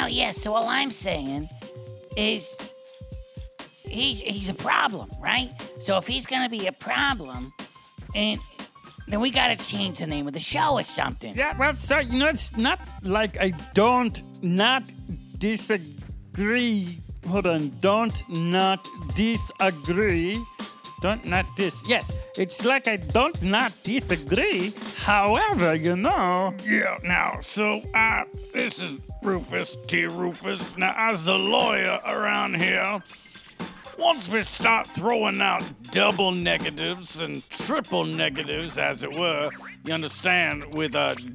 no, yes. So all I'm saying is he's a problem, right? So if he's going to be a problem, and then we got to change the name of the show or something. Yeah, well, sir, you know, it's not like I don't disagree. Hold on. Yes, it's like I don't not disagree. However, you know. Yeah, now, so this is Rufus T. Rufus. Now, as a lawyer around here, once we start throwing out double negatives and triple negatives, as it were, you understand, with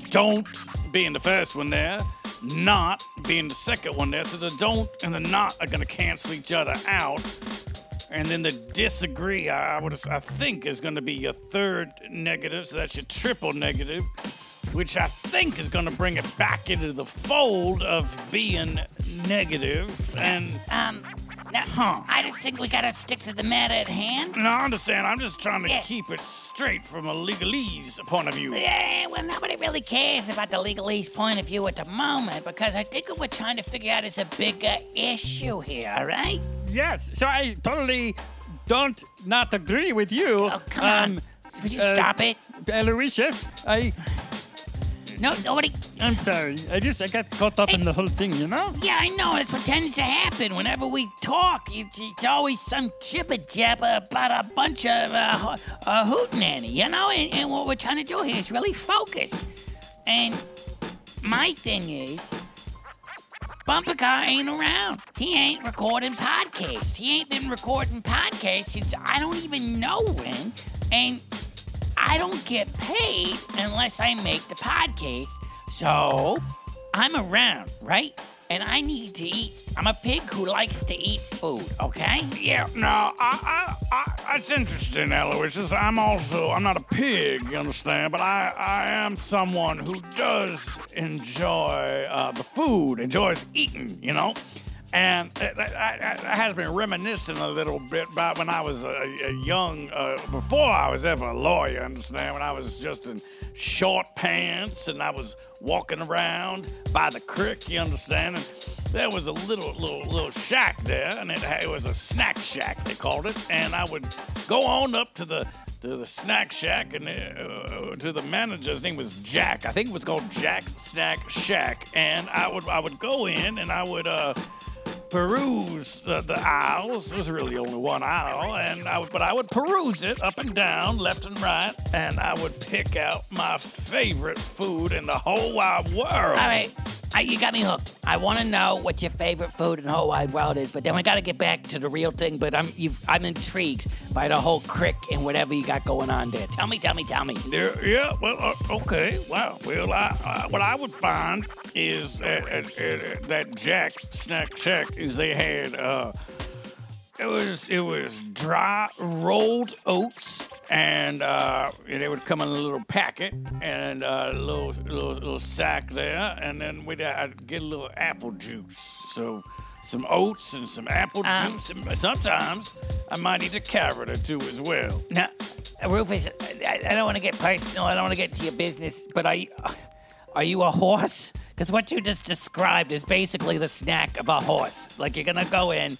don't being the first one there, not being the second one there, so the don't and the not are going to cancel each other out. And then the disagree, I think, is going to be your third negative, so that's your triple negative, which I think is going to bring it back into the fold of being negative. And I just think we got to stick to the matter at hand. No, I understand. I'm just trying to keep it straight from a legalese point of view. Yeah, well, nobody really cares about the legalese point of view at the moment, because I think what we're trying to figure out is a bigger issue here, all right? Yes, so I totally don't not agree with you. Oh, come on. Would you stop it? Aloysius, No, nobody... I'm sorry. I got caught up in the whole thing, you know? Yeah, I know. It's what tends to happen whenever we talk. It's always some jibber-jabber about a bunch of hootenanny, you know? And what we're trying to do here is really focus. And my thing is... Bumpercar ain't around. He ain't recording podcasts. He ain't been recording podcasts since I don't even know when. And I don't get paid unless I make the podcast. So I'm around, right? And I need to eat. I'm a pig who likes to eat food, okay? Yeah, no, it's interesting, Aloysius. I'm not a pig, you understand, but I am someone who does enjoy the food, enjoys eating, you know? And I has been reminiscing a little bit about when I was a young, before I was ever a lawyer, understand, when I was just in short pants and I was walking around by the creek, you understand, and there was a little shack there, and it was a snack shack, they called it, and I would go on up to the snack shack, and to the manager. His name was Jack. I think it was called Jack's Snack Shack, and I would go in, and I would... peruse the aisles. There's really only one aisle, and I would peruse it up and down, left and right, and I would pick out my favorite food in the whole wide world. All right, you got me hooked. I want to know what your favorite food in the whole wide world is, but then we got to get back to the real thing. But I'm intrigued by the whole crick and whatever you got going on there. Tell me. Yeah. Well, okay. Wow. Well, what I would find is that Jack's Snack Shack. They had it was dry rolled oats, and they would come in a little packet and a little sack there, and then I'd get a little apple juice. So some oats and some apple juice. And sometimes I might eat a carrot or two as well. Now, Rufus, I don't want to get personal. I don't want to get to your business, but are you a horse? Because what you just described is basically the snack of a horse. Like, you're going to go in.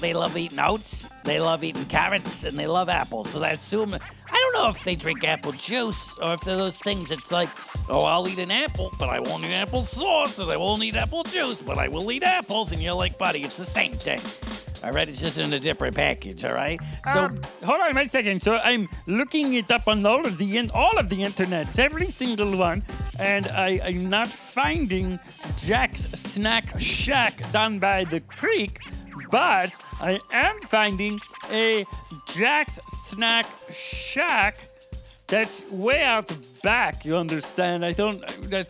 They love eating oats, they love eating carrots, and they love apples. So I assume, I don't know if they drink apple juice or if they're those things. It's like, oh, I'll eat an apple, but I won't eat apple sauce, and I won't eat apple juice, but I will eat apples. And you're like, buddy, it's the same thing. All right, it's just in a different package, all right? So hold on a second. So I'm looking it up on all of the internets, every single one, and I'm not finding Jack's Snack Shack down by the creek, but I am finding a Jack's Snack Shack that's way out back, you understand. That's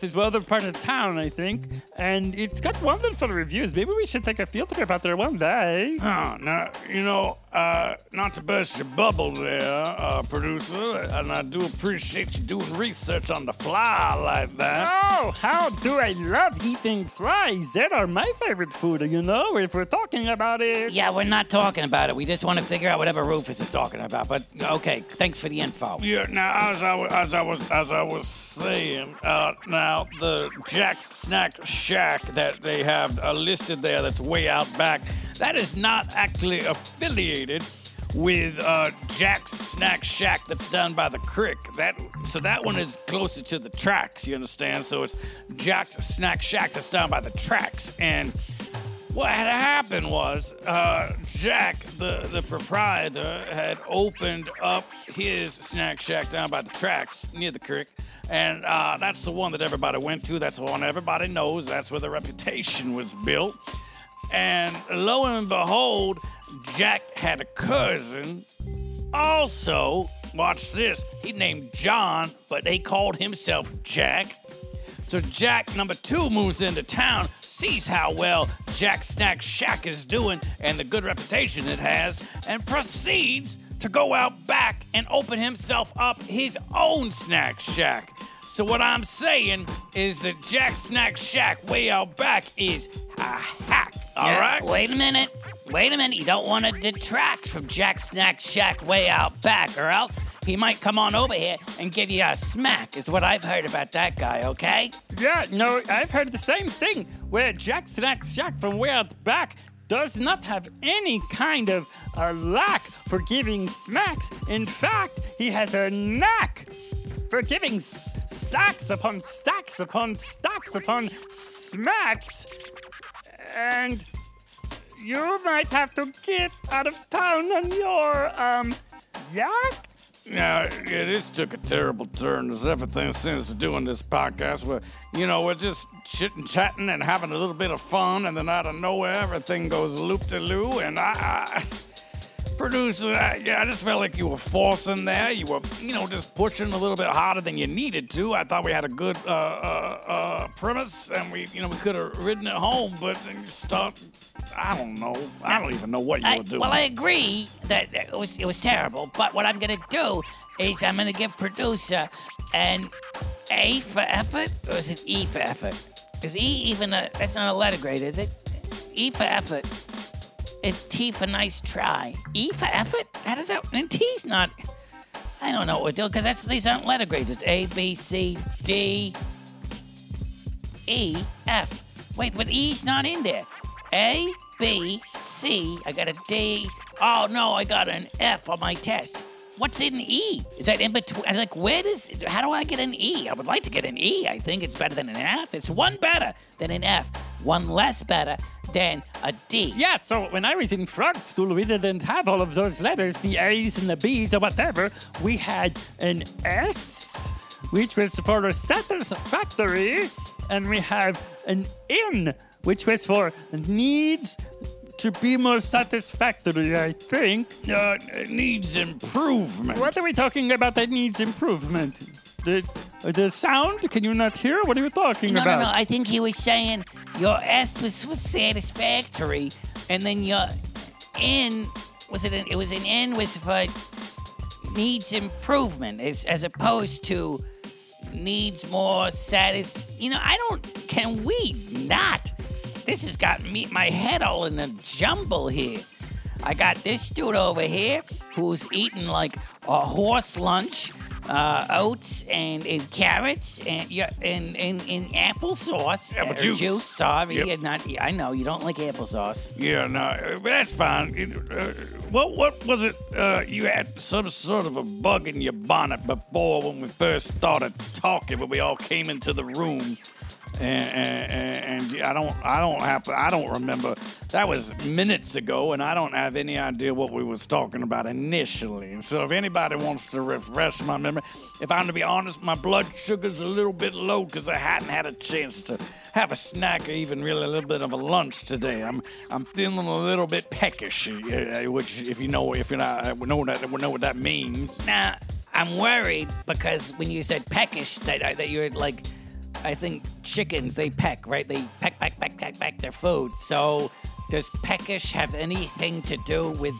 the other part of town, I think. And it's got wonderful reviews. Maybe we should take a field trip out there one day. Oh, now, you know, not to burst your bubble there, producer, and I do appreciate you doing research on the fly like that. Oh, how do I love eating flies? They are my favorite food, you know, if we're talking about it. Yeah, we're not talking about it. We just want to figure out whatever Rufus is talking about. But, okay, thanks for the info. Yeah, now, as I was as I was saying, now the Jack's Snack Shack that they have listed there that's way out back, that is not actually affiliated with Jack's Snack Shack that's down by the creek. So that one is closer to the tracks, you understand? So it's Jack's Snack Shack that's down by the tracks. And what had happened was Jack, the proprietor, had opened up his snack shack down by the tracks near the creek, and that's the one that everybody went to. That's the one everybody knows. That's where the reputation was built. And lo and behold, Jack had a cousin also, watch this, he named John, but they called himself Jack. So Jack, number two, moves into town, sees how well Jack's Snack Shack is doing and the good reputation it has, and proceeds to go out back and open himself up his own snack shack. So what I'm saying is that Jack's Snack Shack way out back is a hack, all right? Wait a minute, you don't want to detract from Jack's Snack Shack way out back, or else he might come on over here and give you a smack, is what I've heard about that guy, okay? Yeah, no, I've heard the same thing, where Jack's Snack Shack from way out back does not have any kind of a lack for giving smacks. In fact, he has a knack for giving stacks upon stacks upon stacks upon smacks, and you might have to get out of town on your, yacht? Yeah, this took a terrible turn, as everything seems to do in this podcast, where, you know, we're just chitting, chatting, and having a little bit of fun, and then out of nowhere, everything goes loop-de-loo, and I producer, I just felt like you were forcing there. You were, just pushing a little bit harder than you needed to. I thought we had a good premise, and we could have ridden it home, but I don't know. I don't even know what you were doing. Well, I agree that it was terrible, but what I'm going to do is I'm going to give producer an A for effort, or is it E for effort? Is E even that's not a letter grade, is it? E for effort. And T for nice try. E for effort? How does that... And T's not... I don't know what we're doing, because these aren't letter grades. It's A, B, C, D, E, F. Wait, but E's not in there. A, B, C. I got a D. Oh, no, I got an F on my test. What's in E? Is that in between? I'm like, how do I get an E? I would like to get an E. I think it's better than an F. It's one better than an F. One less better than a D. Yeah, so when I was in frog school, we didn't have all of those letters, the A's and the B's or whatever. We had an S, which was for a satisfactory, and we have an N, which was for needs to be more satisfactory, I think. Needs improvement. What are we talking about that needs improvement? The sound? Can you not hear? What are you talking about? No. I think he was saying your S was for satisfactory, and then your N was for needs improvement, as opposed to needs more satis. Can we not? This has got my head all in a jumble here. I got this dude over here who's eating like a horse lunch. Oats and carrots and applesauce. Apple juice. Sorry, yep. I know you don't like applesauce. Yeah, no, but that's fine. What was it? You had some sort of a bug in your bonnet before when we first started talking. When we all came into the room, and I don't remember. That was minutes ago, and I don't have any idea what we was talking about initially. And so if anybody wants to refresh my memory, if I'm to be honest, my blood sugar's a little bit low because I hadn't had a chance to have a snack or even really a little bit of a lunch today. I'm feeling a little bit peckish, which if you know what that means. Now, I'm worried because when you said peckish, that you were like, I think chickens, they peck, right? They peck their food. So does peckish have anything to do with...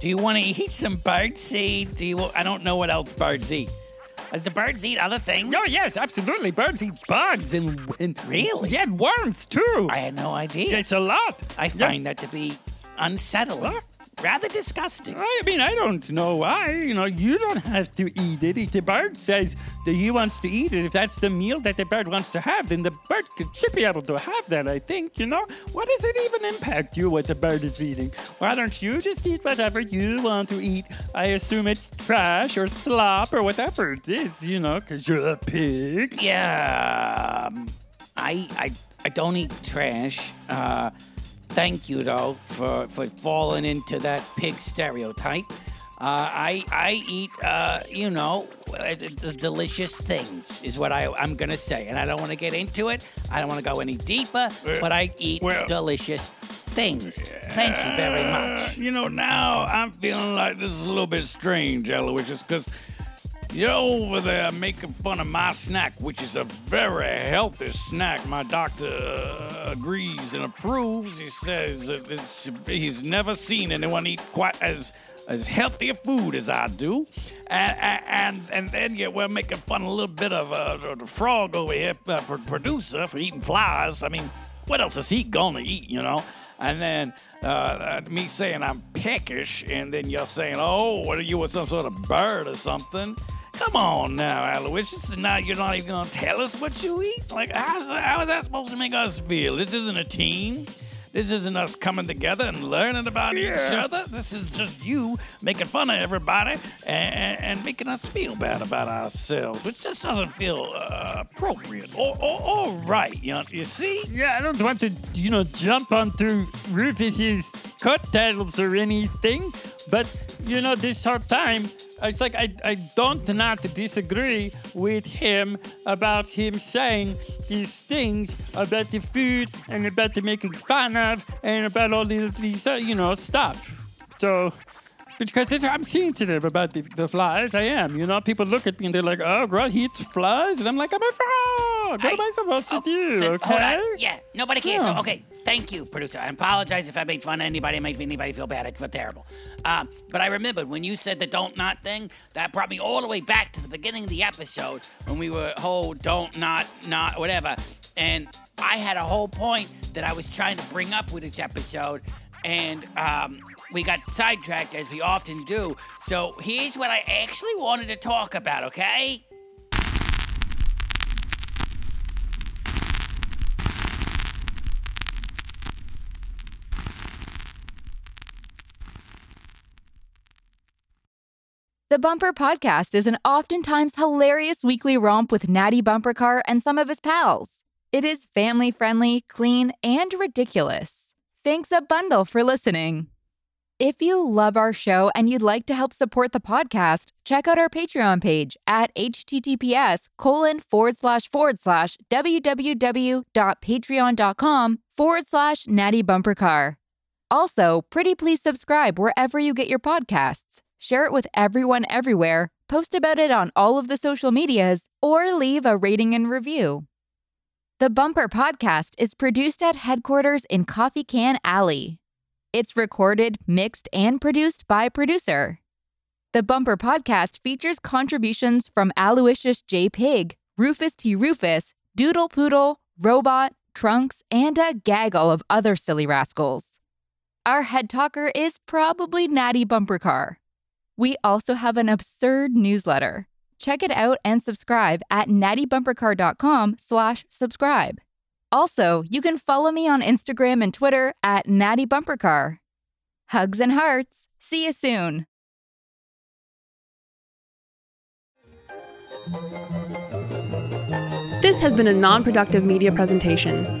Do you want to eat some birdseed? I don't know what else birds eat. Do birds eat other things? No, yes, absolutely. Birds eat bugs and really? Yeah, worms, too. I had no idea. It's a lot. I find that to be unsettling. What? rather disgusting. I mean, I don't know why. You know, you don't have to eat it. If the bird says that he wants to eat it, if that's the meal that the bird wants to have, then the bird should be able to have that, I think, you know? What does it even impact you what the bird is eating? Why don't you just eat whatever you want to eat? I assume it's trash or slop or whatever it is, you know, because you're a pig. Yeah, I don't eat trash. Thank you, though, for falling into that pig stereotype. I eat, you know, delicious things is what I'm going to say. And I don't want to get into it. I don't want to go any deeper, but I eat delicious things. Thank you very much. You know, now I'm feeling like this is a little bit strange, Aloysius, because you're over there making fun of my snack, which is a very healthy snack. My doctor agrees and approves. He says that he's never seen anyone eat quite as healthy a food as I do. And then we're making fun a little bit of the frog over here, producer, for eating flies. I mean, what else is he gonna eat, you know? And then me saying I'm peckish, and then you're saying, oh, what are you with some sort of bird or something? Come on now, Aloysius. Now you're not even going to tell us what you eat? Like, how is that supposed to make us feel? This isn't a team. This isn't us coming together and learning about each other. This is just you making fun of everybody and making us feel bad about ourselves, which just doesn't feel appropriate or right, you see? Yeah, I don't want to, jump onto Rufus's coattails or anything, but, this whole time, it's like I don't not disagree with him about him saying these things about the food and about the making fun of and about all these stuff. So, because I'm sensitive about the flies, I am. People look at me and they're like, oh, girl, he eats flies. And I'm like, I'm a frog. What am I supposed to do? So, okay? Hold on. Yeah, nobody cares. Yeah. So, okay. Thank you, producer. I apologize if I made fun of anybody. It made anybody feel bad. I feel terrible. But I remembered when you said the don't not thing, that brought me all the way back to the beginning of the episode when we were don't not whatever. And I had a whole point that I was trying to bring up with this episode. And we got sidetracked, as we often do. So here's what I actually wanted to talk about, okay? The Bumper Podcast is an oftentimes hilarious weekly romp with Natty Bumpercar and some of his pals. It is family-friendly, clean, and ridiculous. Thanks a bundle for listening. If you love our show and you'd like to help support the podcast, check out our Patreon page at https://www.patreon.com/Natty Bumpercar. Also, pretty please subscribe wherever you get your podcasts. Share it with everyone everywhere, post about it on all of the social medias, or leave a rating and review. The Bumper Podcast is produced at headquarters in Coffee Can Alley. It's recorded, mixed, and produced by producer. The Bumper Podcast features contributions from Aloysius J. Pig, Rufus T. Rufus, Doodle Poodle, Robot, Trunks, and a gaggle of other silly rascals. Our head talker is probably Natty Bumpercar. We also have an absurd newsletter. Check it out and subscribe at nattybumpercar.com/subscribe. Also, you can follow me on Instagram and Twitter at nattybumpercar. Hugs and hearts. See you soon. This has been a non-productive media presentation.